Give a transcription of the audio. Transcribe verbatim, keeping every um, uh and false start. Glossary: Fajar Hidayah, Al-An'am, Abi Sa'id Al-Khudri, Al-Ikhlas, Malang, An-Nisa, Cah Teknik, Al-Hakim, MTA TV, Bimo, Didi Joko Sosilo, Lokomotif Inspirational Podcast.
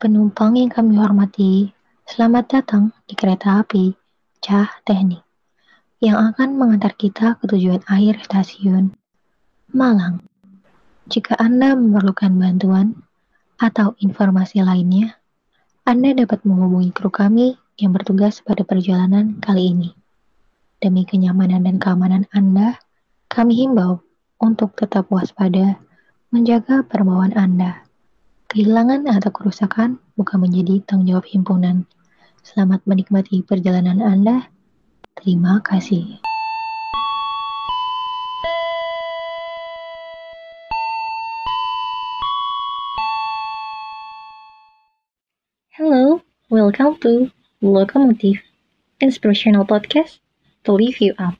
Penumpang yang kami hormati, selamat datang di kereta api Cah Teknik yang akan mengantar kita ke tujuan akhir stasiun Malang. Jika Anda memerlukan bantuan atau informasi lainnya, Anda dapat menghubungi kru kami yang bertugas pada perjalanan kali ini. Demi kenyamanan dan keamanan Anda, kami himbau untuk tetap waspada, menjaga perbawaan Anda. Kehilangan atau kerusakan bukan menjadi tanggung jawab himpunan. Selamat menikmati perjalanan Anda. Terima kasih. Hello, welcome to Lokomotif Inspirational Podcast to lift you up.